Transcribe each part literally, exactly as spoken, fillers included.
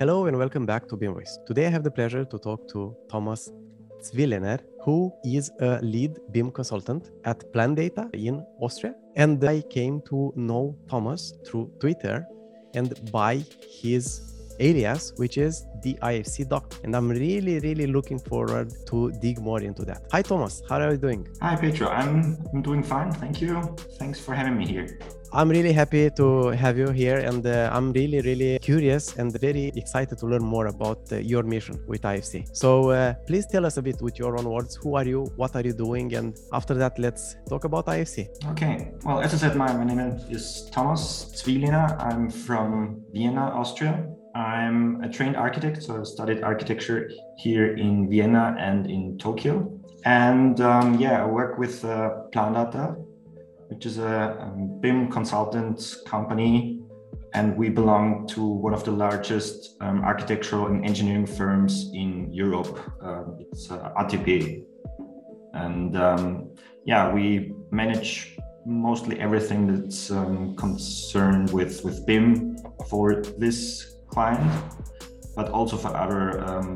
Hello and welcome back to BIM Voice. Today I have the pleasure to talk to Thomas Zwillener, who is a lead BIM consultant at PlanData in Austria. And I came to know Thomas through Twitter and by his alias, which is the I F C doc. And I'm really, really looking forward to dig more into that. Hi, Thomas. How are you doing? Hi, Pedro. I'm, I'm doing fine. Thank you. Thanks for having me here. I'm really happy to have you here. And uh, I'm really, really curious and very excited to learn more about uh, your mission with I F C. So uh, please tell us a bit with your own words. Who are you? What are you doing? And after that, let's talk about I F C. Okay. Well, as I said, my, my name is Thomas Zwillener. I'm from Vienna, Austria. I'm a trained architect, so I studied architecture here in Vienna and in Tokyo. And um, yeah, I work with uh, PlanData, which is a um, BIM consultant company. And we belong to one of the largest um, architectural and engineering firms in Europe. Uh, it's uh, A T P. And um, yeah, we manage mostly everything that's um, concerned with, with BIM for this client, but also for other um,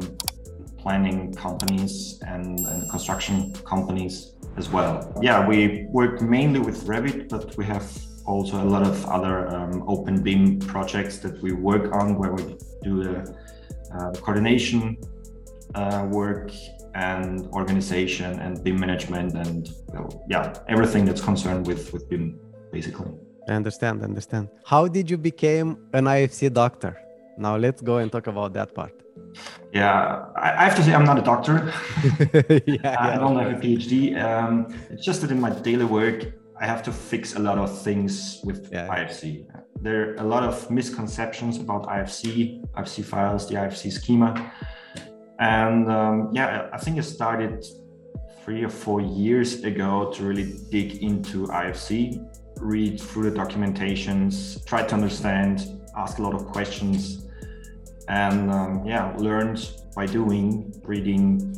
planning companies and, and construction companies as well. Yeah, we work mainly with Revit, but we have also a lot of other um, open BIM projects that we work on, where we do the uh, coordination uh, work and organization and BIM management and well, yeah, everything that's concerned with, with BIM, basically. I understand, understand. How did you become an I F C doctor? Now let's go and talk about that part. Yeah, I have to say I'm not a doctor. yeah, I yeah, don't sure. have a PhD. Um, it's just that in my daily work, I have to fix a lot of things with yeah. I F C. There are a lot of misconceptions about I F C, I F C files, the I F C schema. And um, yeah, I think I started three or four years ago to really dig into I F C, read through the documentations, try to understand, ask a lot of questions, and um, yeah, learned by doing, reading,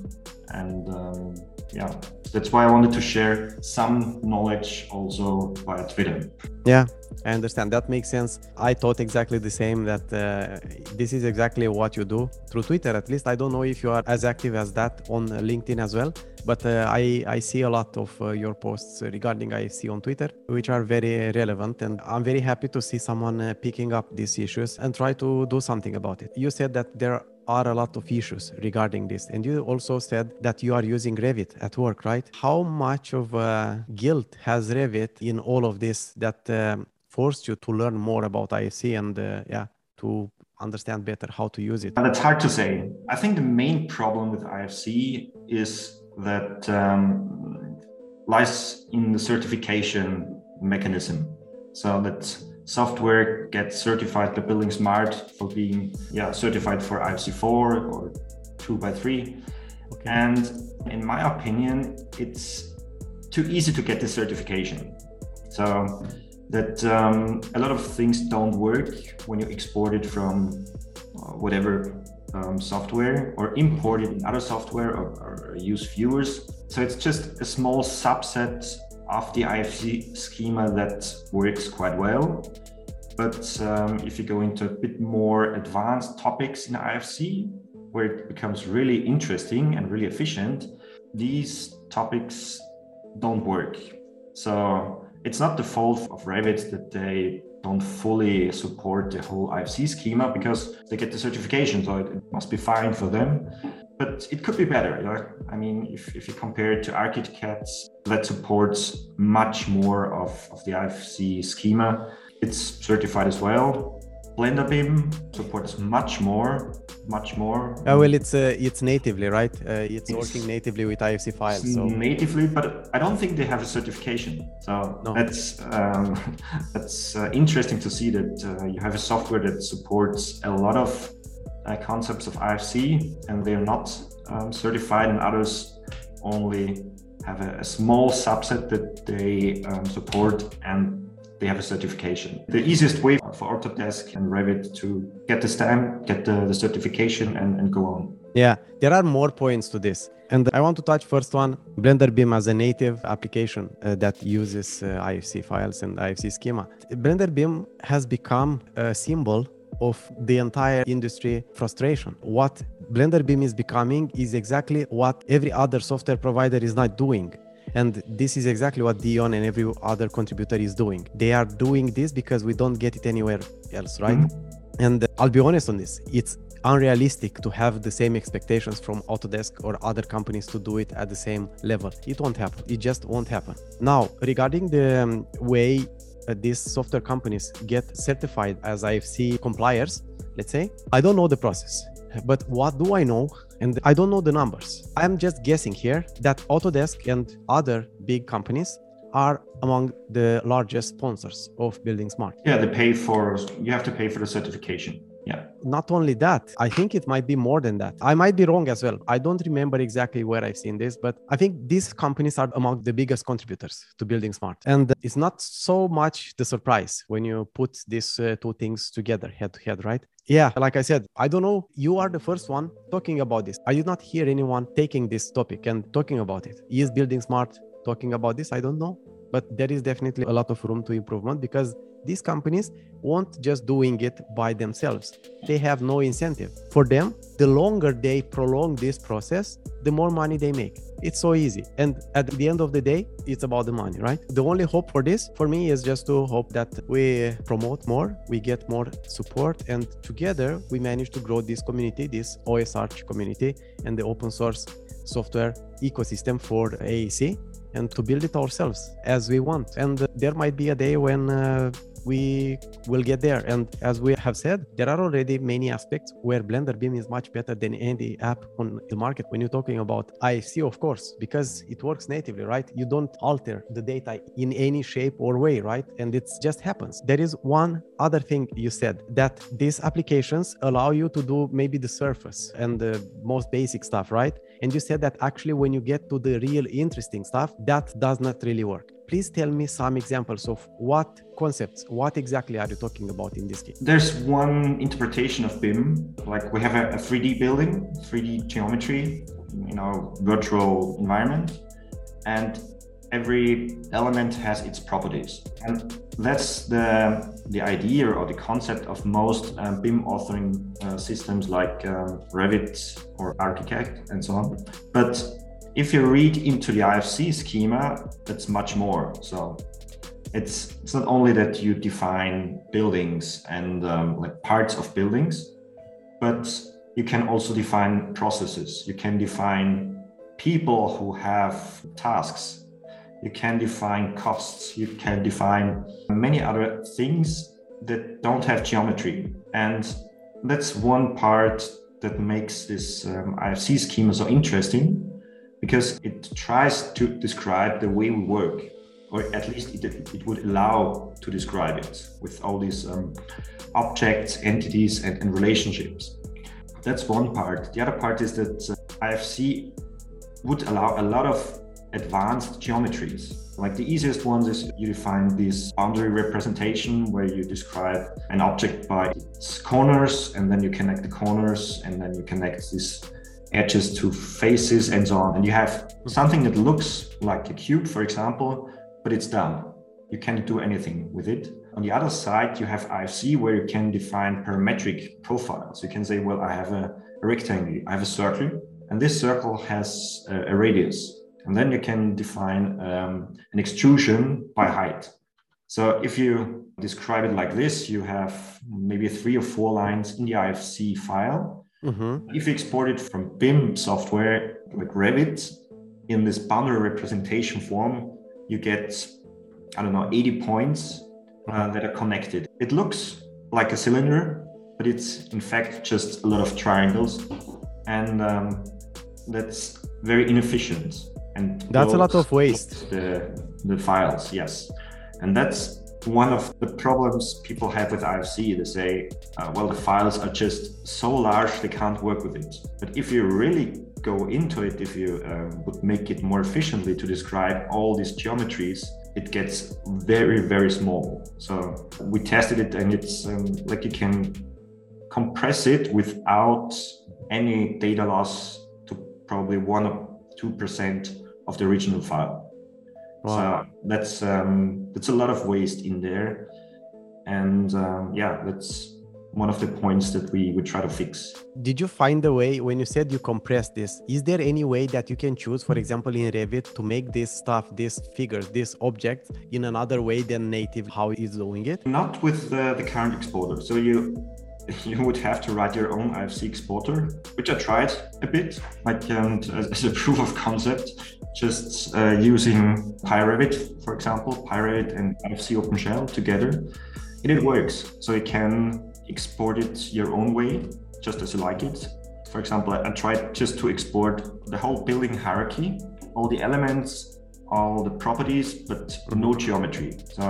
and um, yeah, that's why I wanted to share some knowledge also via Twitter. Yeah, I understand. That makes sense. I thought exactly the same, that uh, this is exactly what you do through Twitter. At least I don't know if you are as active as that on LinkedIn as well, but uh, I, I see a lot of uh, your posts regarding I F C on Twitter, which are very relevant. And I'm very happy to see someone uh, picking up these issues and try to do something about it. You said that there are are a lot of issues regarding this. And you also said that you are using Revit at work, right? How much of uh, guilt has Revit in all of this that um, forced you to learn more about I F C and uh, yeah, to understand better how to use it? That's hard to say. I think the main problem with I F C is that um, lies in the certification mechanism. So that's software gets certified by BuildingSMART for being yeah, certified for I F C four or two by three. Okay. And in my opinion, it's too easy to get this certification. So that um, a lot of things don't work when you export it from uh, whatever um, software or import it in other software or, or use viewers. So it's just a small subset of the I F C schema that works quite well. But um, if you go into a bit more advanced topics in I F C, where it becomes really interesting and really efficient, these topics don't work. So it's not the fault of Revit that they don't fully support the whole I F C schema, because they get the certification, so it must be fine for them. But it could be better. You know? I mean, if, if you compare it to Archicad that supports much more of, of the I F C schema, it's certified as well. Blender B I M supports much more, much more. Oh, well, it's uh, it's natively, right? Uh, it's, it's working natively with I F C files. So. Natively, but I don't think they have a certification. So no. that's um, that's uh, interesting to see that uh, you have a software that supports a lot of Uh, concepts of I F C, and they are not um, certified, and others only have a, a small subset that they um, support and they have a certification. The easiest way for Autodesk and Revit to get the stamp, get the, the certification and, and go on. Yeah, there are more points to this. And I want to touch first one, Blender B I M as a native application uh, that uses uh, I F C files and I F C schema. Blender B I M has become a symbol of the entire industry frustration. What Blender B I M is becoming is exactly what every other software provider is not doing. And this is exactly what Dion and every other contributor is doing. They are doing this because we don't get it anywhere else, right? Mm-hmm. And I'll be honest on this. It's unrealistic to have the same expectations from Autodesk or other companies to do it at the same level. It won't happen. It just won't happen. Now, regarding the um, way uh, these software companies get certified as I F C compliers, let's say, I don't know the process. But what do I know? And I don't know the numbers. I'm just guessing here that Autodesk and other big companies are among the largest sponsors of BuildingSMART. Yeah, they pay for, you have to pay for the certification. Yeah. Not only that, I think it might be more than that. I might be wrong as well. I don't remember exactly where I've seen this, but I think these companies are among the biggest contributors to BuildingSMART. And it's not so much the surprise when you put these uh, two things together head to head, right? Yeah, like I said, I don't know. You are the first one talking about this. I did not hear anyone taking this topic and talking about it. Is BuildingSMART talking about this? I don't know. But there is definitely a lot of room to improvement because these companies won't just doing it by themselves. They have no incentive. For them, the longer they prolong this process, the more money they make. It's so easy. And at the end of the day, it's about the money, right? The only hope for this, for me, is just to hope that we promote more, we get more support, and together we manage to grow this community, this O S R community, and the open source software ecosystem for A E C, and to build it ourselves as we want. And uh, there might be a day when uh, we will get there. And as we have said, there are already many aspects where Blender B I M is much better than any app on the market. When you're talking about I F C, of course, because it works natively, right? You don't alter the data in any shape or way, right? And it just happens. There is one other thing you said, that these applications allow you to do maybe the surface and the most basic stuff, right? And you said that actually when you get to the real interesting stuff, that does not really work. Please tell me some examples of what concepts, what exactly are you talking about in this case? There's one interpretation of B I M, like we have a, a three D building, three D geometry in our virtual environment, and every element has its properties. And that's the, the idea or the concept of most uh, B I M authoring uh, systems like uh, Revit or Archicad and so on. But if you read into the I F C schema, that's much more. So it's it's not only that you define buildings and um, like parts of buildings, but you can also define processes. You can define people who have tasks. You can define costs. You can define many other things that don't have geometry. And that's one part that makes this um, I F C schema so interesting, because it tries to describe the way we work, or at least it, it would allow to describe it with all these um, objects, entities, and, and relationships. That's one part. The other part is that uh, I F C would allow a lot of advanced geometries. Like the easiest ones is you define this boundary representation where you describe an object by its corners, and then you connect the corners, and then you connect this edges to faces and so on. And you have something that looks like a cube, for example, but it's done. You can't do anything with it. On the other side, you have I F C where you can define parametric profiles. You can say, well, I have a rectangle, I have a circle, and this circle has a, a radius. And then you can define um, an extrusion by height. So if you describe it like this, you have maybe three or four lines in the I F C file. Mm-hmm. If you export it from B I M software like Revit in this boundary representation form, you get, I don't know, eighty points uh, that are connected. It looks like a cylinder, but it's in fact just a lot of triangles. And um, that's very inefficient. And that's a lot of waste. The, the files, yes. And that's one of the problems people have with I F C. They say, uh, well, the files are just so large, they can't work with it. But if you really go into it, if you uh, would make it more efficiently to describe all these geometries, it gets very, very small. So we tested it, and it's um, like you can compress it without any data loss to probably one or two percent of the original file. Wow. So that's um, that's a lot of waste in there, and um, yeah, that's one of the points that we would try to fix. Did you find a way, when you said you compress this, is there any way that you can choose, for example, in Revit to make this stuff, this figure, this object in another way than native, how it's doing it? Not with uh, the current exporter. So you you would have to write your own I F C exporter, which I tried a bit, like um, as, as a proof of concept, just uh, using PyRevit, for example, PyRevit and I F C OpenShell together. And it works, so you can export it your own way, just as you like it. For example, I tried just to export the whole building hierarchy, all the elements, all the properties, but no geometry. So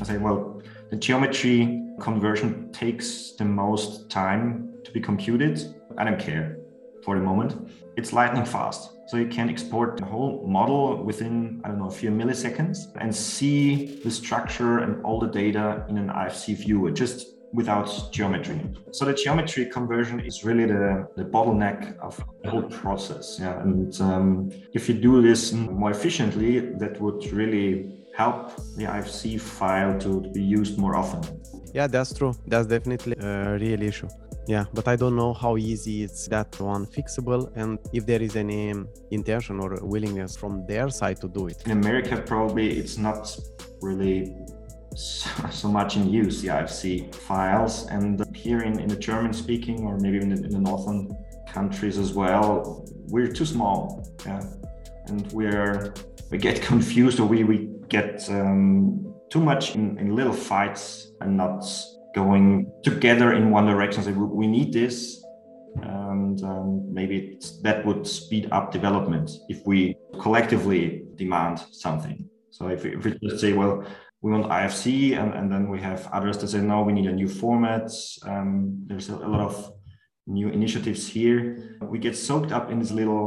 I say, well, the geometry conversion takes the most time to be computed. I don't care for the moment. It's lightning fast. So you can export the whole model within, I don't know, a few milliseconds and see the structure and all the data in an I F C viewer, just without geometry. So the geometry conversion is really the, the bottleneck of the whole process. Yeah. And um, if you do this more efficiently, that would really help the I F C file to be used more often. Yeah, that's true. That's definitely a real issue. Yeah, but I don't know how easy it's that one fixable and if there is any intention or willingness from their side to do it. In America, probably it's not really So, so much in use, the I F C files, and here in, in the German-speaking or maybe in the, in the northern countries as well, we're too small, yeah, and we're we get confused or we we get um, too much in, in little fights and not going together in one direction. So we need this, and um, maybe it's, that would speed up development if we collectively demand something. So if we, if we just say, well, we want I F C, and, and then we have others that say, no, we need a new format. Um, there's a, a lot of new initiatives here. We get soaked up in this little,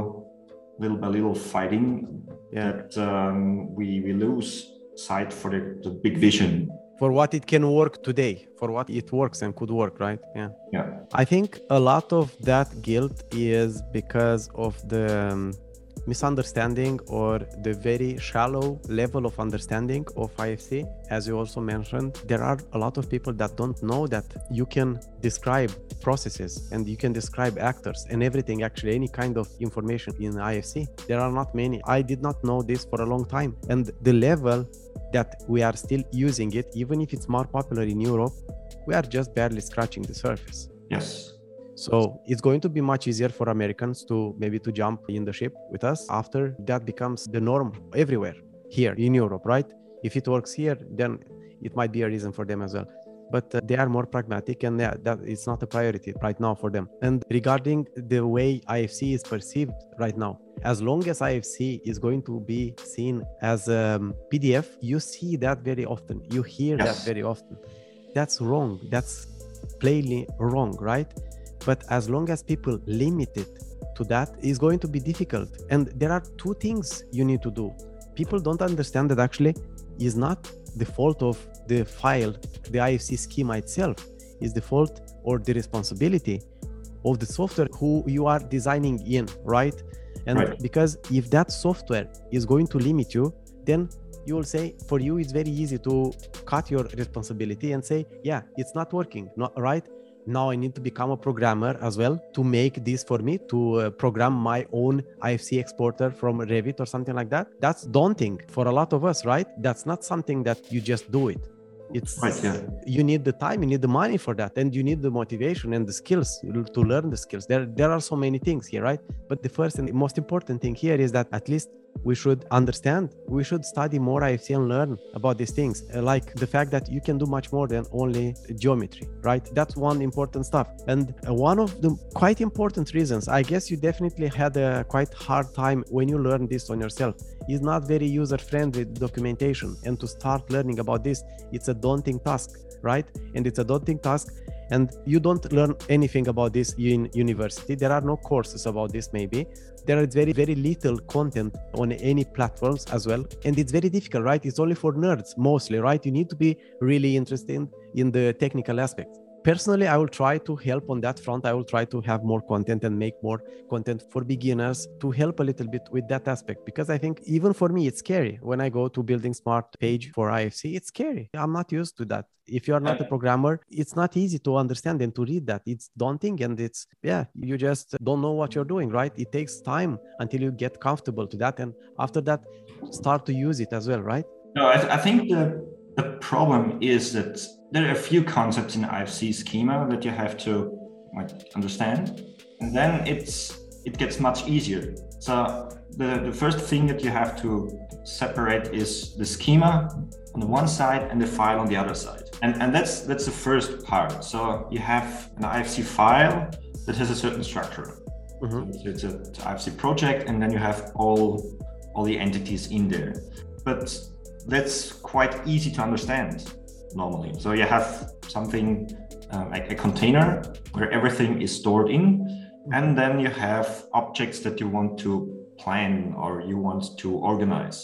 little by little fighting yeah. that um, we, we lose sight for the, the big vision. For what it can work today, for what it works and could work, right? Yeah. Yeah. I think a lot of that guilt is because of the... Um, misunderstanding or the very shallow level of understanding of I F C. As you also mentioned, there are a lot of people that don't know that you can describe processes and you can describe actors and everything, actually any kind of information in I F C. There are not many. I did not know this for a long time. And the level that we are still using it, even if it's more popular in Europe, we are just barely scratching the surface. Yes. So it's going to be much easier for Americans to maybe to jump in the ship with us after that becomes the norm everywhere here in Europe, right? If it works here, then it might be a reason for them as well. But uh, they are more pragmatic and they, that it's not a priority right now for them. And regarding the way I F C is perceived right now, as long as I F C is going to be seen as a P D F, you see that very often. You hear yes. that very often. That's wrong. That's plainly wrong, right? But as long as people limit it to that, it's going to be difficult. And there are two things you need to do. People don't understand that actually is not the fault of the file, the I F C schema itself, is the fault or the responsibility of the software who you are designing in, right? And right. because if that software is going to limit you, then you will say, for you, it's very easy to cut your responsibility and say, yeah, it's not working, not right? Now I need to become a programmer as well to make this for me, to uh, program my own I F C exporter from Revit or something like that. That's daunting for a lot of us, right? That's not something that you just do it. It's right, yeah. You need the time, you need the money for that, and you need the motivation and the skills to learn the skills. There, there are so many things here, right? But the first and most important thing here is that at least we should understand, we should study more I F C and learn about these things, like the fact that you can do much more than only geometry, right? That's one important stuff. And one of the quite important reasons, I guess you definitely had a quite hard time when you learned this on yourself, is not very user-friendly documentation. And to start learning about this, it's a daunting task, right? And it's a daunting task. And you don't learn anything about this in university. There are no courses about this, maybe. There is very, very little content on any platforms as well. And it's very difficult, right? It's only for nerds mostly, right? You need to be really interested in the technical aspects. personally, I will try to help on that front. I will try to have more content and make more content for beginners to help a little bit with that aspect, because I think even for me, it's scary. When I go to BuildingSMART page for I F C, it's scary. I'm not used to that. If you're not a programmer, it's not easy to understand and to read that. It's daunting, and it's, yeah, you just don't know what you're doing, right? It takes time until you get comfortable to that. And after that, start to use it as well, right? No, I, th I think the, the problem is that there are a few concepts in I F C schema that you have to like understand, and then it's it gets much easier. So the, the first thing that you have to separate is the schema on the one side and the file on the other side. And, and that's, that's the first part. So you have an I F C file that has a certain structure. Mm-hmm. So it's a, it's an I F C project, and then you have all, all the entities in there. But that's quite easy to understand normally. So you have something uh, like a container where everything is stored in, and then you have objects that you want to plan or you want to organize.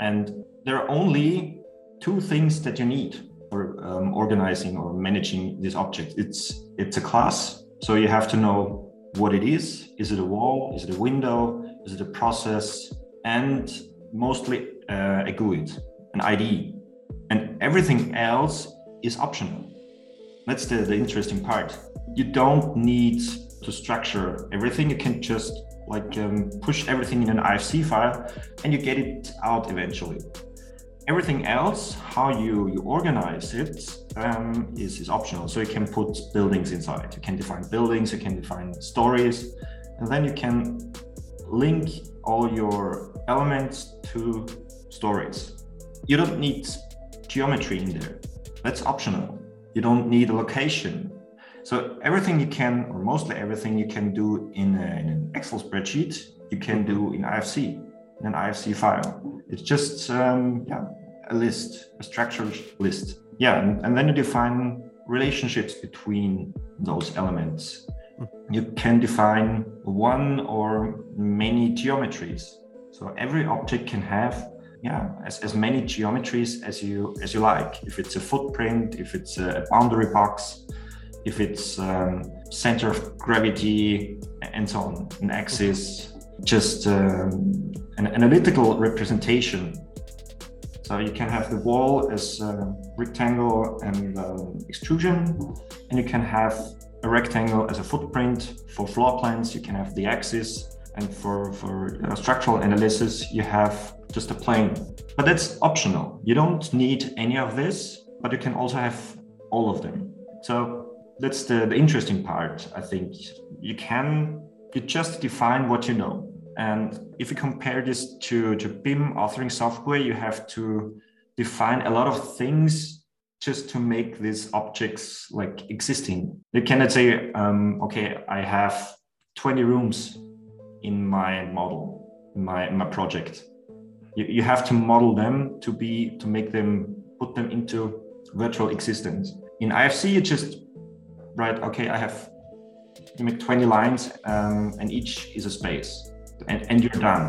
And there are only two things that you need for um, organizing or managing these objects. It's, it's a class, so you have to know what it is. Is it a wall? Is it a window? Is it a process? And mostly Uh, a G U I D, an I D, and everything else is optional. That's the, the interesting part. You don't need to structure everything. You can just like um, push everything in an I F C file and you get it out eventually. Everything else, how you, you organize it, um, is, is optional. So you can put buildings inside. You can define buildings, you can define stories, and then you can link all your elements to stories. You don't need geometry in there. That's optional. You don't need a location. So everything you can, or mostly everything you can do in, a, in an Excel spreadsheet, you can do in I F C, in an I F C file. It's just um, yeah, a list, a structured list. Yeah, and, and then you define relationships between those elements. You can define one or many geometries. So every object can have, yeah, as, as many geometries as you as you like. If it's a footprint, if it's a boundary box, if it's um, center of gravity, and so on, an axis, just um, an analytical representation. So you can have the wall as a rectangle and um, extrusion, and you can have a rectangle as a footprint. For floor plans, you can have the axis. And for, for you know, structural analysis, you have just a plane. But that's optional. You don't need any of this, but you can also have all of them. So that's the, the interesting part, I think. You can, you just define what you know. And if you compare this to, to B I M authoring software, you have to define a lot of things just to make these objects like existing. You cannot say, um, okay, I have twenty rooms in my model, in my, in my project. You, you have to model them to be, to make them, put them into virtual existence. In I F C, you just write, okay, I have, you make twenty lines um, and each is a space, and, and you're done.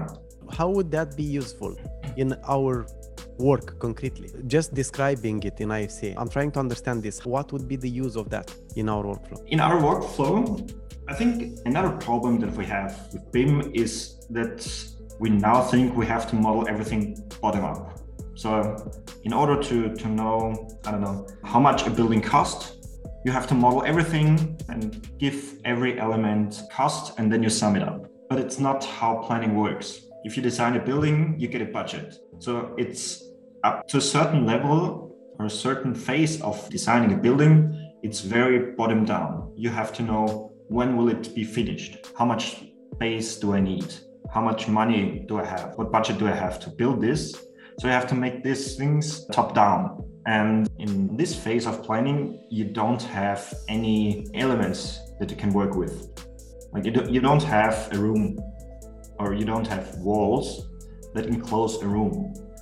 How would that be useful in our work concretely? Just describing it in I F C. I'm trying to understand this. What would be the use of that in our workflow? In our workflow, I think another problem that we have with B I M is that we now think we have to model everything bottom up. So in order to, to know, I don't know, how much a building costs, you have to model everything and give every element cost, and then you sum it up. But it's not how planning works. If you design a building, you get a budget. So it's up to a certain level or a certain phase of designing a building, it's very bottom down. You have to know, when will it be finished? How much space do I need? How much money do I have? What budget do I have to build this? So you have to make these things top down. And in this phase of planning, you don't have any elements that you can work with. Like you, do, you don't have a room, or you don't have walls that enclose a room.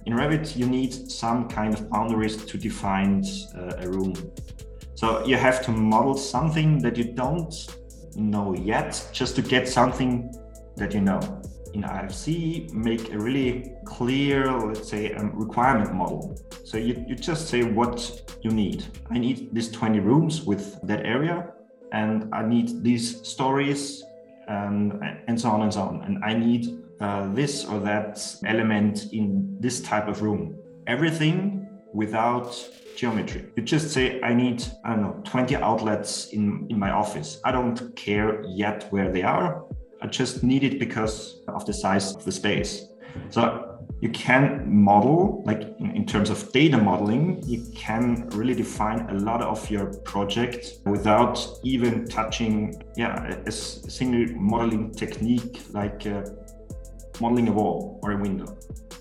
In Revit, you need some kind of boundaries to define uh, a room. So you have to model something that you don't know yet, just to get something that you know. in I F C, make a really clear, let's say, um, requirement model. So you, you just say what you need. I need these twenty rooms with that area, and I need these stories, and, and so on and so on. And I need uh, this or that element in this type of room. Everything without geometry. You just say, I need, I don't know, twenty outlets in, in my office. I don't care yet where they are. I just need it because of the size of the space. So you can model, like in, in terms of data modeling, you can really define a lot of your project without even touching yeah, a, a single modeling technique, like uh, modeling a wall or a window.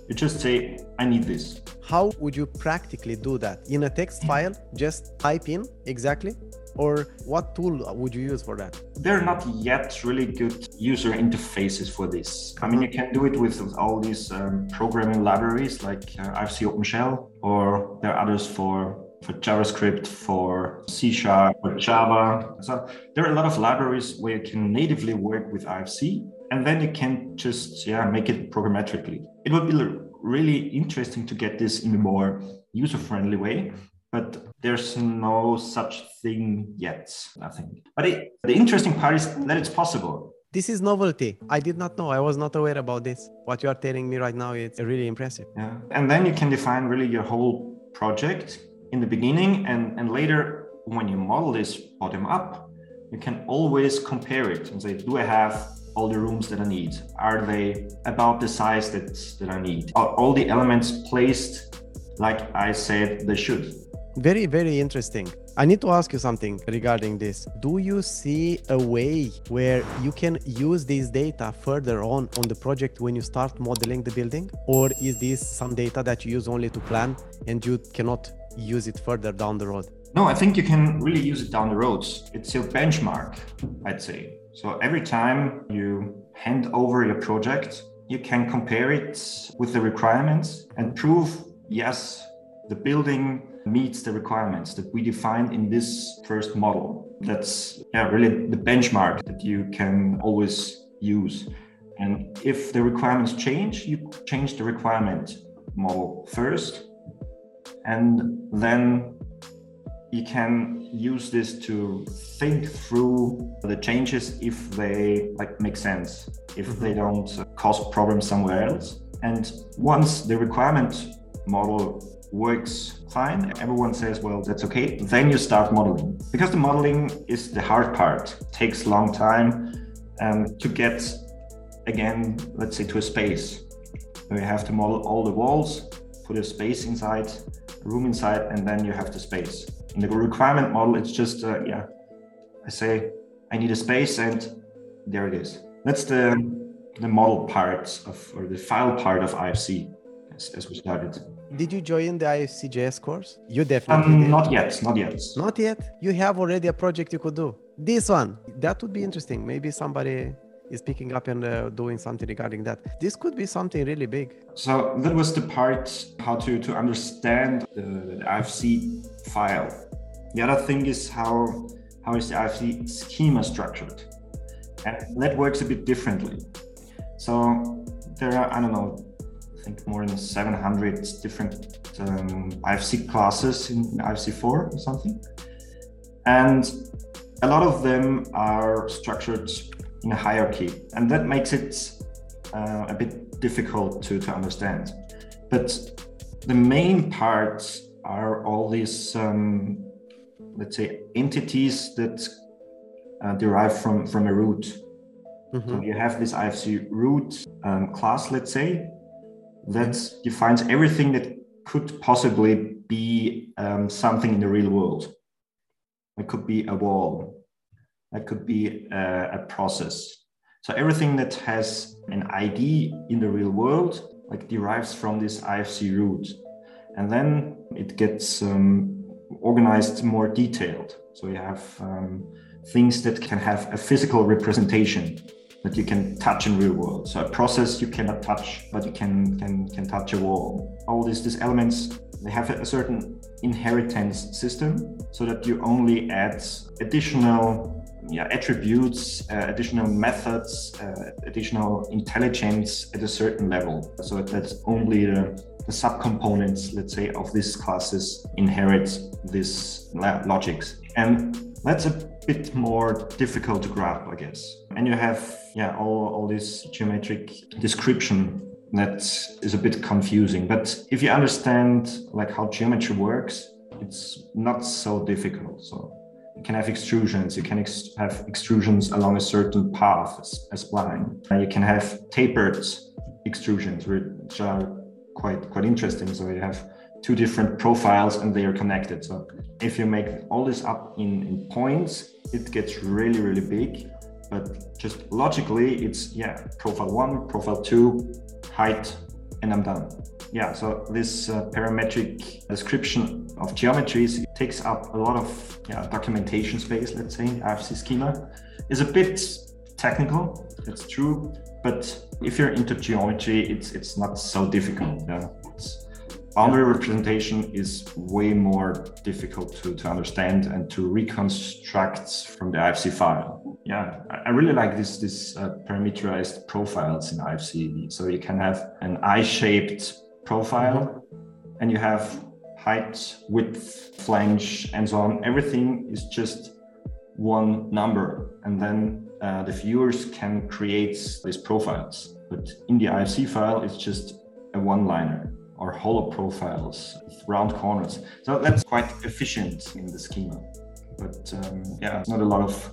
You just say, I need this. How would you practically do that? In a text file, just type in exactly? Or what tool would you use for that? There are not yet really good user interfaces for this. I mean, you can do it with, with all these um, programming libraries like uh, I F C OpenShell, or there are others for, for JavaScript, for C Sharp, for Java. So there are a lot of libraries where you can natively work with I F C, and then you can just yeah make it programmatically. It would be really interesting to get this in a more user-friendly way. But there's no such thing yet, I think. But it, the interesting part is that it's possible. This is novelty. I did not know. I was not aware about this. What you are telling me right now is really impressive. Yeah. And then you can define really your whole project in the beginning. And, and later, when you model this bottom up, you can always compare it and say, do I have all the rooms that I need? Are they about the size that, that I need? Are all the elements placed like I said they should? Very, very interesting. I need to ask you something regarding this. Do you see a way where you can use this data further on on the project when you start modeling the building? Or is this some data that you use only to plan and you cannot use it further down the road? No, I think you can really use it down the road. It's your benchmark, I'd say. So every time you hand over your project, you can compare it with the requirements and prove, yes, the building meets the requirements that we defined in this first model. That's yeah, really the benchmark that you can always use. And if the requirements change, you change the requirement model first, and then you can use this to think through the changes if they like make sense, if mm-hmm. they don't cause problems somewhere else. And once the requirement model works fine, everyone says, well, that's okay. Then you start modeling, because the modeling is the hard part. It takes a long time um, to get, again, let's say, to a space. You have to model all the walls, put a space inside, a room inside, and then you have the space. In the requirement model, it's just, uh, yeah, I say, I need a space, and there it is. That's the the model part of, or the file part of I F C, as, as we started. Did you join the I F C J S course? You definitely um, did. Not yet, not yet. Not yet? You have already a project you could do. This one, that would be interesting. Maybe somebody is picking up and uh, doing something regarding that. This could be something really big. So that was the part, how to, to understand the, the I F C file. The other thing is how, how is the I F C schema structured? And that works a bit differently. So there are, I don't know, I think more than seven hundred different um, I F C classes in I F C four or something. And a lot of them are structured in a hierarchy, and that makes it uh, a bit difficult to, to understand. But the main parts are all these, um, let's say, entities that uh, derive from, from a root. Mm-hmm. So you have this I F C root um, class, let's say, that defines everything that could possibly be um, something in the real world. It could be a wall. It could be a, a process. So everything that has an I D in the real world like derives from this I F C root. And then it gets um, organized more detailed. So you have um, things that can have a physical representation that you can touch in real world. So a process you cannot touch, but you can can can touch a wall. All these these elements, they have a certain inheritance system so that you only add additional yeah, attributes, uh, additional methods, uh, additional intelligence at a certain level. So that's only the, the subcomponents, let's say, of these classes inherit this logics. And that's a bit more difficult to grasp, I guess. And you have yeah, all, all this geometric description that is a bit confusing. But if you understand like how geometry works, it's not so difficult. So you can have extrusions, you can ex have extrusions along a certain path, a, a spline. And you can have tapered extrusions, which are quite, quite interesting. So you have two different profiles and they are connected. So if you make all this up in, in points, it gets really, really big. But just logically, it's, yeah, profile one, profile two, height, and I'm done. Yeah, so this uh, parametric description of geometries takes up a lot of yeah, documentation space, let's say. I F C schema is a bit technical, it's true, but if you're into geometry, it's it's not so difficult. Yeah. It's, boundary representation is way more difficult to, to understand and to reconstruct from the I F C file. Yeah, I really like this, this uh, parameterized profiles in I F C. So you can have an eye-shaped profile and you have height, width, flange, and so on. Everything is just one number. And then uh, the viewers can create these profiles. But in the I F C file, it's just a one-liner or hollow profiles with round corners. So that's quite efficient in the schema. But um, yeah, not a lot of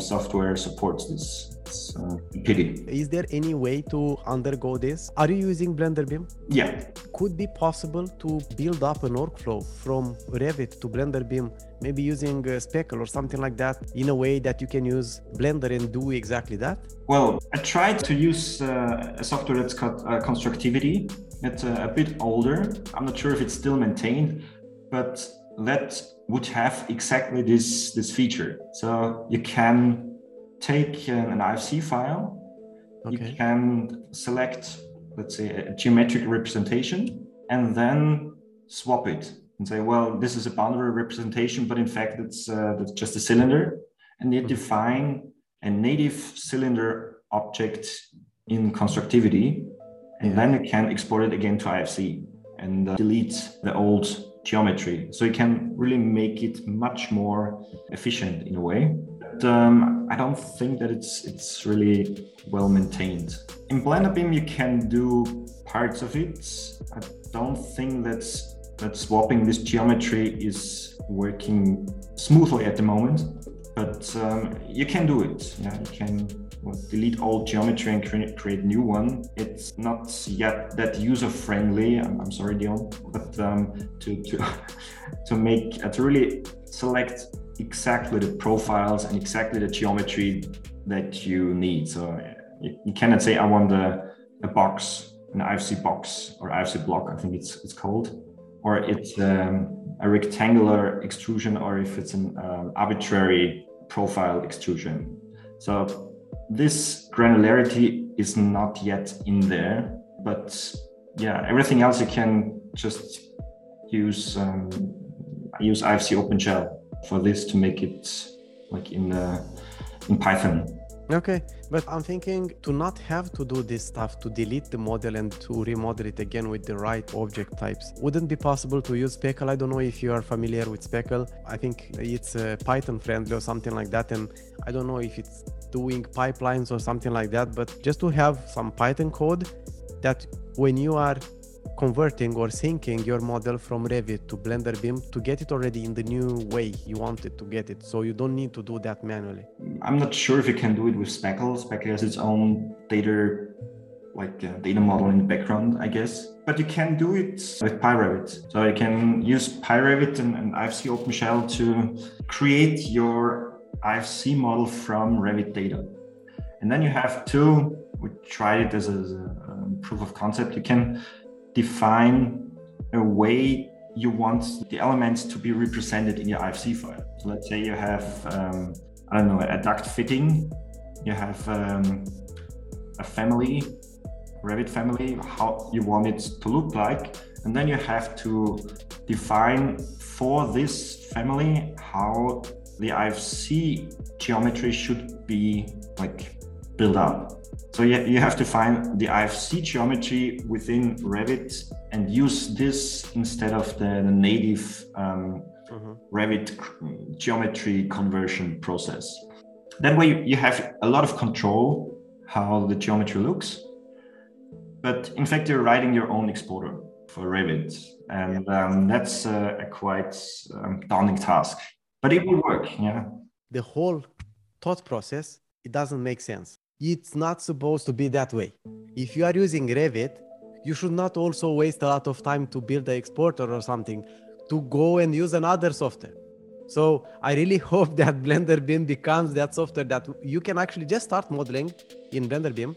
software supports this. It's a pity. Is there any way to undergo this? Are you using Blender B I M? Yeah. Could be possible to build up an workflow from Revit to Blender B I M, maybe using uh, Speckle or something like that, in a way that you can use Blender and do exactly that? Well, I tried to use uh, a software that's called uh, Constructivity. It's uh, a bit older. I'm not sure if it's still maintained, but that would have exactly this, this feature. So you can take an I F C file, okay. You can select, let's say, a geometric representation, and then swap it and say, well, this is a boundary representation, but in fact, it's, uh, it's just a cylinder. And you define a native cylinder object in Constructivity, and yeah. Then you can export it again to I F C and uh, delete the old geometry. So you can really make it much more efficient in a way. But um, I don't think that it's it's really well maintained. In Blender B I M, you can do parts of it. I don't think that's, that swapping this geometry is working smoothly at the moment, but um, you can do it. Yeah, you can well, delete old geometry and create, create new one. It's not yet that user-friendly. I'm, I'm sorry, Dion, but um, to to to make uh, to really select exactly the profiles and exactly the geometry that you need. So you, you cannot say I want a, a box, an I F C box or I F C block. I think it's it's called. Or it's um, a rectangular extrusion, or if it's an um, arbitrary profile extrusion. So this granularity is not yet in there, but yeah, everything else you can just use um, use I F C OpenShell for this to make it like in uh, in Python. Okay, but I'm thinking to not have to do this stuff, to delete the model and to remodel it again with the right object types. Wouldn't be possible to use Speckle. I don't know if you are familiar with Speckle. I think it's uh, Python friendly or something like that. And I don't know if it's doing pipelines or something like that, but just to have some Python code that when you are converting or syncing your model from Revit to Blender B I M, to get it already in the new way you wanted to get it. So you don't need to do that manually. I'm not sure if you can do it with Speckle. Speckle has its own data, like uh, data model in the background, I guess. But you can do it with PyRevit. So you can use PyRevit and, and I F C OpenShell to create your I F C model from Revit data. And then you have to, we tried it as a, as a proof of concept, you can define a way you want the elements to be represented in your I F C file. So let's say you have, um, I don't know, a duct fitting, you have um, a family, Revit family, how you want it to look like. And then you have to define for this family how the I F C geometry should be like built up. So you, you have to find the I F C geometry within Revit and use this instead of the, the native um, mm-hmm. Revit geometry conversion process. That way you have a lot of control how the geometry looks, but in fact you're writing your own exporter for Revit, and um, that's a, a quite um, daunting task, but it will work. Yeah, the whole thought process, it doesn't make sense. It's not supposed to be that way. If you are using Revit, you should not also waste a lot of time to build an exporter or something, to go and use another software. So I really hope that Blender B I M becomes that software that you can actually just start modeling in Blender B I M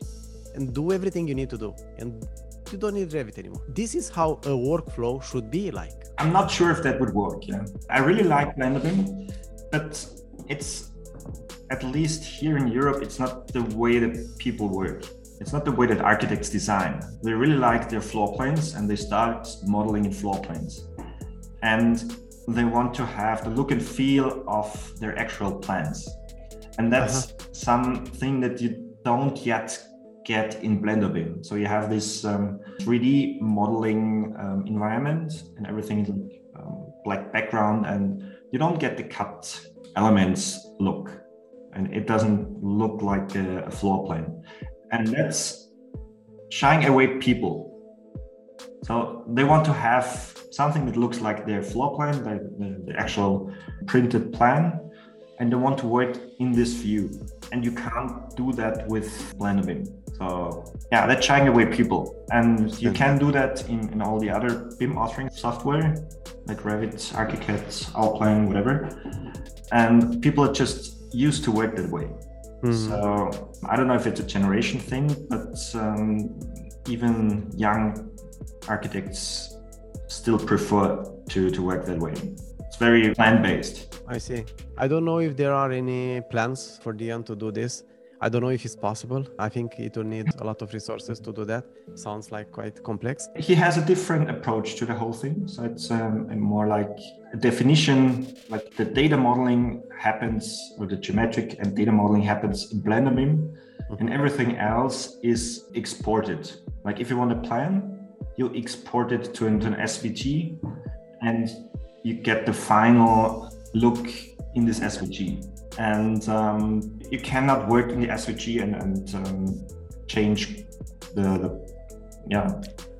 and do everything you need to do. And you don't need Revit anymore. This is how a workflow should be like. I'm not sure if that would work. Yeah, I really like Blender B I M, but it's, at least here in Europe, it's not the way that people work. It's not the way that architects design. They really like their floor plans and they start modeling in floor plans. And they want to have the look and feel of their actual plans. And that's uh-huh. something that you don't yet get in Blender B I M. So you have this um, three D modeling um, environment and everything is um, black background, and you don't get the cut elements look. And it doesn't look like a, a floor plan. And that's shying away people. So they want to have something that looks like their floor plan, the, the, the actual printed plan, and they want to work in this view. And you can't do that with Blender B I M. So yeah, that's shying away people. And you can do that in, in all the other B I M authoring software, like Revit, Archicad, Outline, whatever. And people are just used to work that way. Mm-hmm. So I don't know if it's a generation thing, but um, even young architects still prefer to, to work that way. It's very plan-based. I see. I don't know if there are any plans for Dion to do this. I don't know if it's possible. I think it will need a lot of resources to do that. Sounds like quite complex. He has a different approach to the whole thing. So it's um, more like a definition, like the data modeling happens, or the geometric and data modeling happens in Blender B I M, mm-hmm. and everything else is exported. Like if you want a plan, you export it to an S V G and you get the final look in this S V G. And um, you cannot work in the S V G and, and um, change the, the, yeah.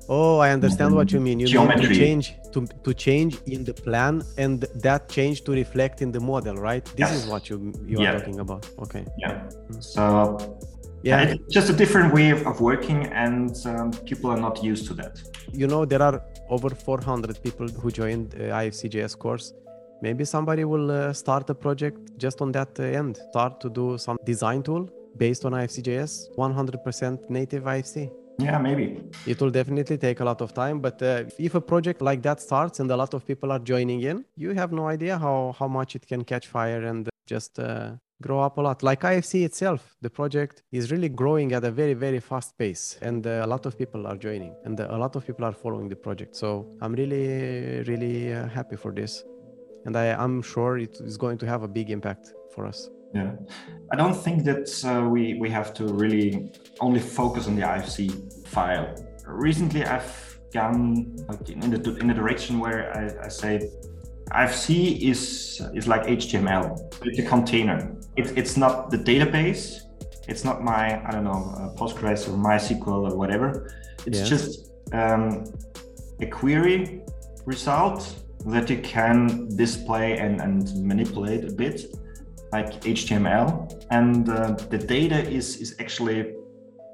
Oh, I understand um, what you mean. You geometry. Mean to change, to, to change in the plan and that change to reflect in the model, right? This yes. is what you, you yeah. are talking about. Okay. Yeah. So. Yeah, it's just a different way of working, and um, people are not used to that. You know, there are over four hundred people who joined the uh, I F C J S course. Maybe somebody will uh, start a project just on that uh, end, start to do some design tool based on I F C J S, one hundred percent native I F C. Yeah, maybe. It will definitely take a lot of time, but uh, if a project like that starts and a lot of people are joining in, you have no idea how, how much it can catch fire and just... Uh, grow up a lot. Like I F C itself, the project is really growing at a very, very fast pace. And uh, a lot of people are joining and a lot of people are following the project. So I'm really, really uh, happy for this. And I, I'm sure it is going to have a big impact for us. Yeah. I don't think that uh, we, we have to really only focus on the I F C file. Recently, I've gone like in the, in the direction where I, I say, I F C is, is like H T M L. It's a container. It, it's not the database. It's not my, I don't know, Postgres or MySQL or whatever. It's yeah. just um, a query result that you can display and, and manipulate a bit, like H T M L. And uh, the data is, is actually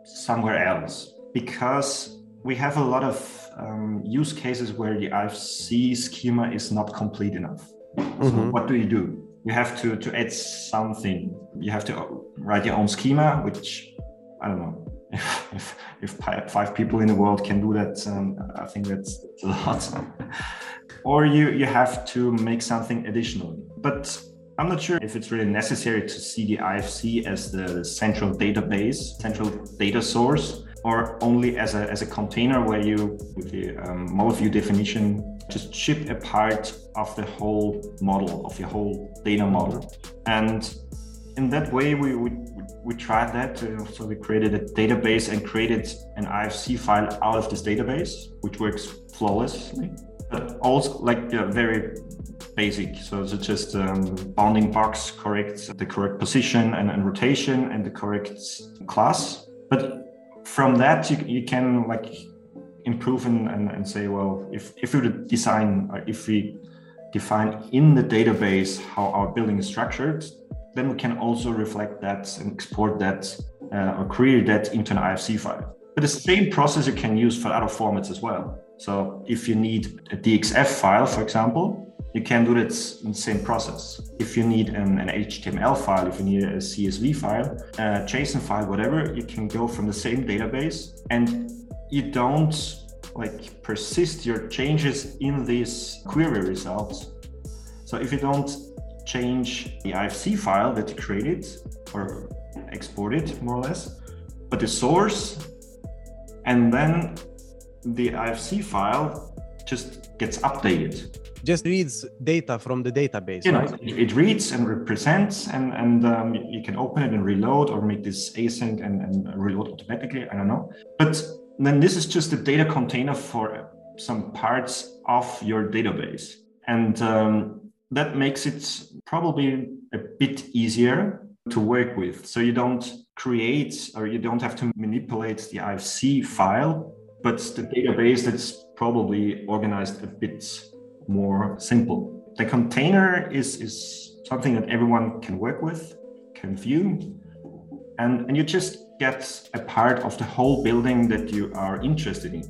somewhere else, because we have a lot of Um, use cases where the I F C schema is not complete enough. Mm-hmm. So what do you do? You have to, to add something. You have to write your own schema, which I don't know if, if, if five people in the world can do that. Um, I think that's a lot. Or you, you have to make something additional. But I'm not sure if it's really necessary to see the I F C as the, the central database, central data source, or only as a, as a container where you, with the um, model view definition, just chip a part of the whole model, of your whole data model. And in that way, we we, we tried that. Uh, so we created a database and created an I F C file out of this database, which works flawlessly. But also, like, yeah, very basic. So it's just um, bounding box, correct the correct position and, and rotation and the correct class. But from that, you, you can like improve and, and, and say, well, if, if we design, or if we define in the database how our building is structured, then we can also reflect that and export that uh, or create that into an I F C file. But the same process you can use for other formats as well. So if you need a D X F file, for example, you can do that in the same process. If you need an, an H T M L file, if you need a C S V file, a JSON file, whatever, you can go from the same database, and you don't like persist your changes in these query results. So if you don't change the I F C file that you created or exported, more or less, but the source, and then the I F C file just gets updated. Just reads data from the database. You know, right? It reads and represents, and, and um, you can open it and reload or make this async and, and reload automatically, I don't know. But then this is just a data container for some parts of your database. And um, that makes it probably a bit easier to work with. So you don't create, or you don't have to manipulate the I F C file, but the database that's probably organized a bit more simple. The container is, is something that everyone can work with, can view, and, and you just get a part of the whole building that you are interested in.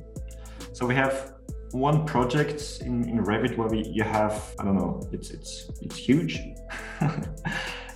So we have one project in, in Revit where we, you have, I don't know, it's, it's, it's huge.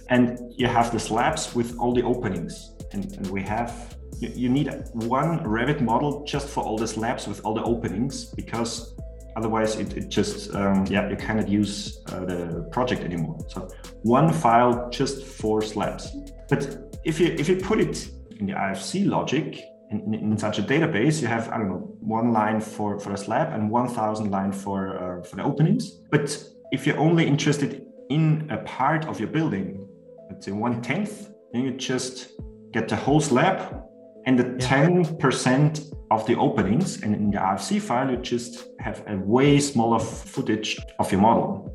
And you have the slabs with all the openings, and, and we have, you, you need one Revit model just for all the slabs with all the openings, because otherwise it, it just, um, yeah, you cannot use uh, the project anymore. So one file just for slabs. But if you if you put it in the I F C logic, in, in, in such a database, you have, I don't know, one line for, for a slab and one thousand line for, uh, for the openings. But if you're only interested in a part of your building, let's say one tenth, then you just get the whole slab and the ten percent of the openings, and in the I F C file, you just have a way smaller footage of your model.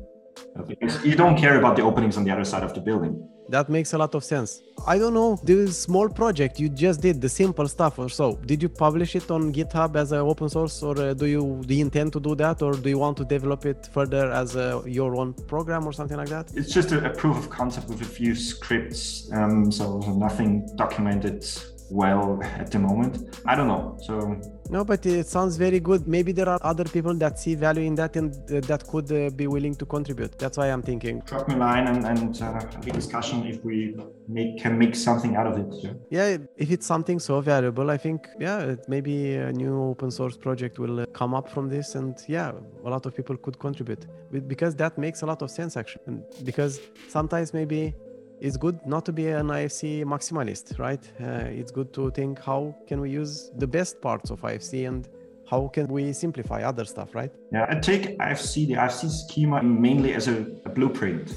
Because you don't care about the openings on the other side of the building. That makes a lot of sense. I don't know, this small project you just did, the simple stuff or so, did you publish it on GitHub as an open source, or do you, do you intend to do that, or do you want to develop it further as a, your own program or something like that? It's just a, a proof of concept with a few scripts, um, so nothing documented well at the moment. I don't know. So no, but it sounds very good. Maybe there are other people that see value in that and uh, that could uh, be willing to contribute. That's why I'm thinking. Drop me a line and, and uh, have a discussion if we make, can make something out of it. Yeah? Yeah, if it's something so valuable, I think, yeah, maybe a new open source project will uh, come up from this, and yeah, a lot of people could contribute, because that makes a lot of sense actually. And because sometimes maybe it's good not to be an I F C maximalist, right? Uh, it's good to think, how can we use the best parts of I F C and how can we simplify other stuff, right? Yeah, I take I F C, the I F C schema, mainly as a, a blueprint.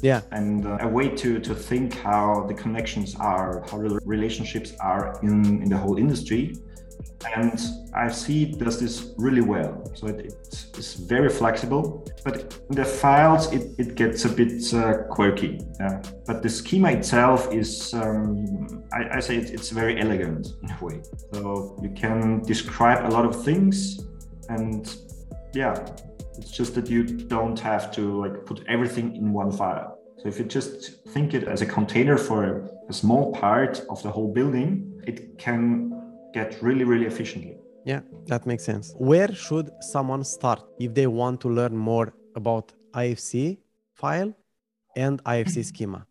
Yeah. And uh, a way to, to think how the connections are, how the relationships are in, in the whole industry. And I F C does this really well. So it, it is very flexible, but in the files, it, it gets a bit uh, quirky. Yeah. But the schema itself is, um, I, I say it, it's very elegant in a way. So you can describe a lot of things, and yeah, it's just that you don't have to like put everything in one file. So if you just think it as a container for a small part of the whole building, it can get really, really efficiently. Yeah, that makes sense. Where should someone start if they want to learn more about I F C file and I F C schema?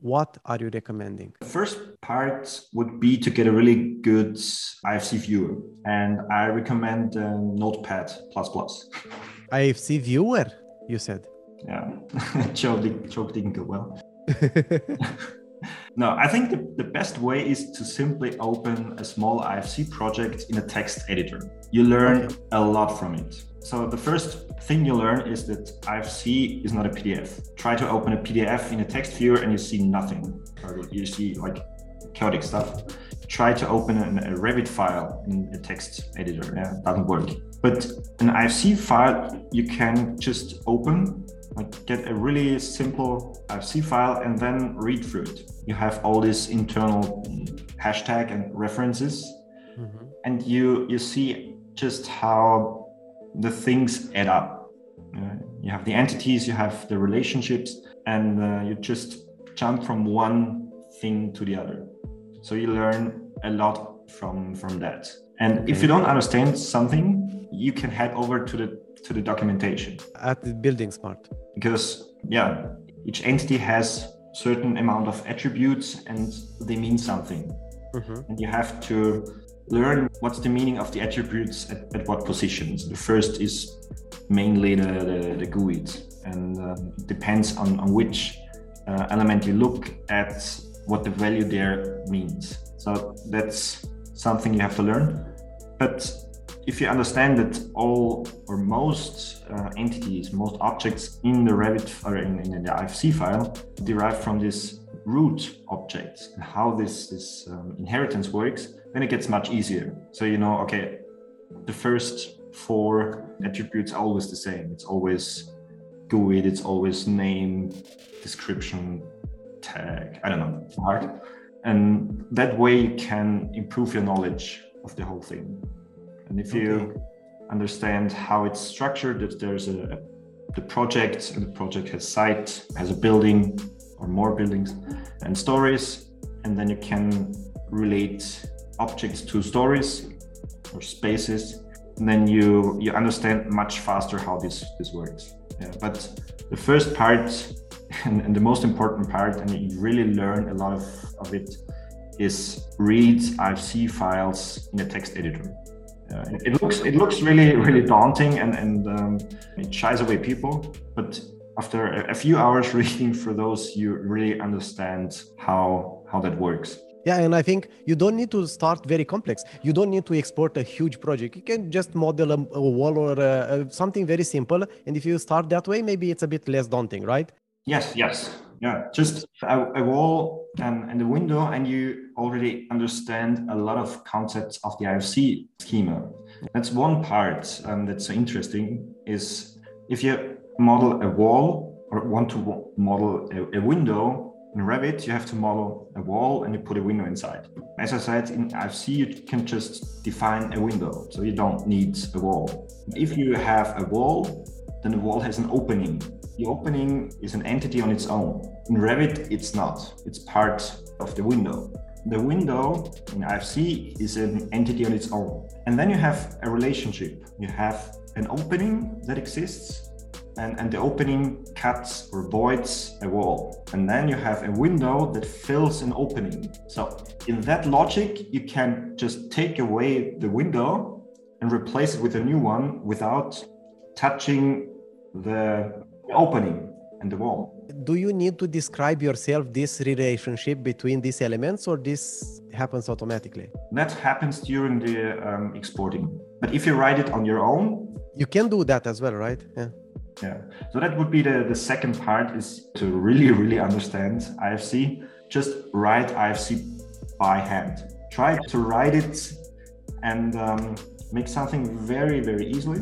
What are you recommending? The first part would be to get a really good I F C viewer. And I recommend uh, Notepad plus plus. I F C viewer, you said? Yeah, Joe, Joe didn't go well. No, I think the, the best way is to simply open a small I F C project in a text editor. You learn okay. a lot from it. So the first thing you learn is that I F C is not a P D F. Try to open a P D F in a text viewer and you see nothing, or you see like chaotic stuff. Try to open an, a Revit file in a text editor, yeah, doesn't work. But an I F C file, you can just open, like get a really simple I F C file and then read through it. You have all this internal hashtag and references, mm-hmm. and you, you see just how the things add up. Uh, you have the entities, you have the relationships, and uh, you just jump from one thing to the other. So you learn a lot from from that. And okay. if you don't understand something, you can head over to the to the documentation at the BuildingSMART, because yeah, each entity has certain amount of attributes and they mean something, mm-hmm. and you have to learn what's the meaning of the attributes at, at what positions. The first is mainly the, the, the G U I Ds, and uh, it depends on, on which uh, element you look at, what the value there means. So that's something you have to learn. But if you understand that all or most uh, entities, most objects in the Revit or in, in the I F C file derive from this root objects and how this, this um, inheritance works, then it gets much easier. So you know, okay, the first four attributes are always the same. It's always G U I D, it's always name, description, tag, I don't know, part. And that way you can improve your knowledge of the whole thing. And if okay. you understand how it's structured, if there's a, a the project, and the project has site, has a building or more buildings and stories, and then you can relate objects to stories or spaces, and then you you understand much faster how this this works. Yeah, but the first part and, and the most important part, and you really learn a lot of, of it, is read I F C files in a text editor. Uh, it, it looks it looks really really daunting, and and um, it shies away people, but after a, a few hours reading for those, you really understand how how that works. Yeah, and I think you don't need to start very complex. You don't need to export a huge project. You can just model a, a wall or a, a, something very simple. And if you start that way, maybe it's a bit less daunting, right? Yes, yes. Yeah, just a, a wall and, and a window, and you already understand a lot of concepts of the I F C schema. That's one part um, that's so interesting, is if you model a wall or want to model a, a window, in Revit, you have to model a wall and you put a window inside. As I said, in I F C, you can just define a window, so you don't need a wall. If you have a wall, then the wall has an opening. The opening is an entity on its own. In Revit, it's not. It's part of the window. The window in I F C is an entity on its own. And then you have a relationship. You have an opening that exists, And, and the opening cuts or voids a wall. And then you have a window that fills an opening. So in that logic, you can just take away the window and replace it with a new one without touching the opening and the wall. Do you need to describe yourself this relationship between these elements, or this happens automatically? That happens during the um, exporting. But if you write it on your own, you can do that as well, right? Yeah. Yeah, so that would be the, the second part, is to really, really understand I F C. Just write I F C by hand. Try to write it and um, make something very, very easily,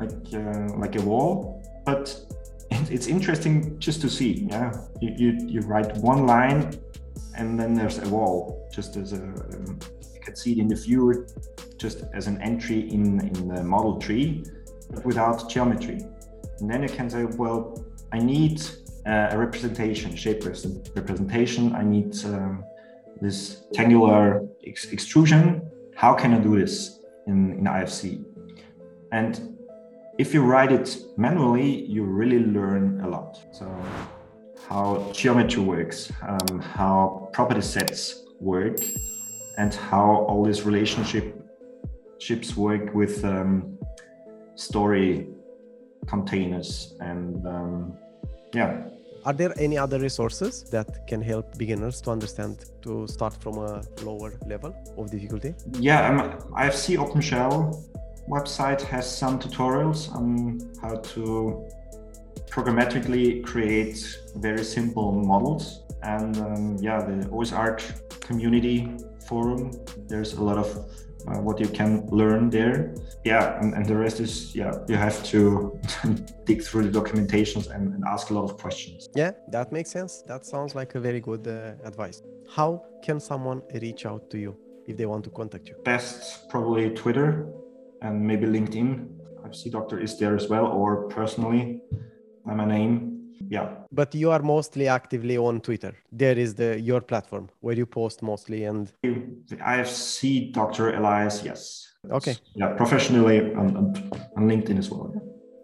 like uh, like a wall. But it's interesting just to see. Yeah, you, you, you write one line and then there's a wall, just as a, um, you can see it in the viewer, just as an entry in, in the model tree, but without geometry. And then you can say, well, I need uh, a representation, shape representation. I need um, this rectangular ex- extrusion. How can I do this in, in I F C? And if you write it manually, you really learn a lot. So how geometry works, um, how property sets work, and how all these relationships work with um, story containers and um, yeah. Are there any other resources that can help beginners to understand, to start from a lower level of difficulty? Yeah, um, I F C OpenShell website has some tutorials on how to programmatically create very simple models. And um, yeah, the O S Art community forum, there's a lot of uh, what you can learn there. Yeah, and, and the rest is, yeah, you have to dig through the documentations and, and ask a lot of questions. Yeah, that makes sense. That sounds like a very good uh, advice. How can someone reach out to you if they want to contact you? Best probably Twitter and maybe LinkedIn. I F C Doctor is there as well, or personally, my name. Yeah. But you are mostly actively on Twitter. There is the your platform where you post mostly, and the I F C Doctor Elias, yes. Okay. Yeah, professionally on, on LinkedIn as well.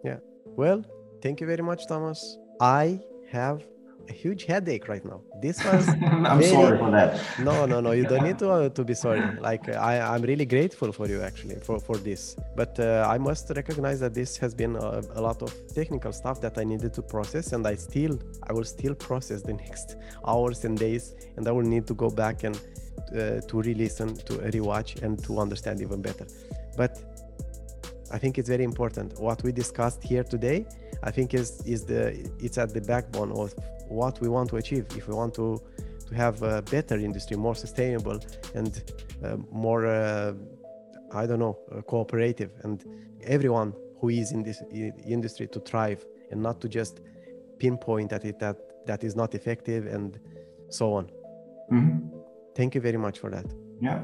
Yeah. Yeah. Well, thank you very much, Thomas. I have a huge headache right now. This was I'm very... sorry for that. No, no, no. You don't need to uh, to be sorry. Like I, I'm really grateful for you actually for, for this. But uh, I must recognize that this has been a, a lot of technical stuff that I needed to process, and I still, I will still process the next hours and days, and I will need to go back and uh, to re-listen, to rewatch, and to understand even better. But I think it's very important what we discussed here today. I think is is the it's at the backbone of what we want to achieve if we want to to have a better industry, more sustainable and uh, more uh, I don't know uh, cooperative, and everyone who is in this industry to thrive and not to just pinpoint at it that that is not effective and so on. Mm-hmm. Thank you very much for that. Yeah,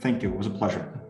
thank you. It was a pleasure.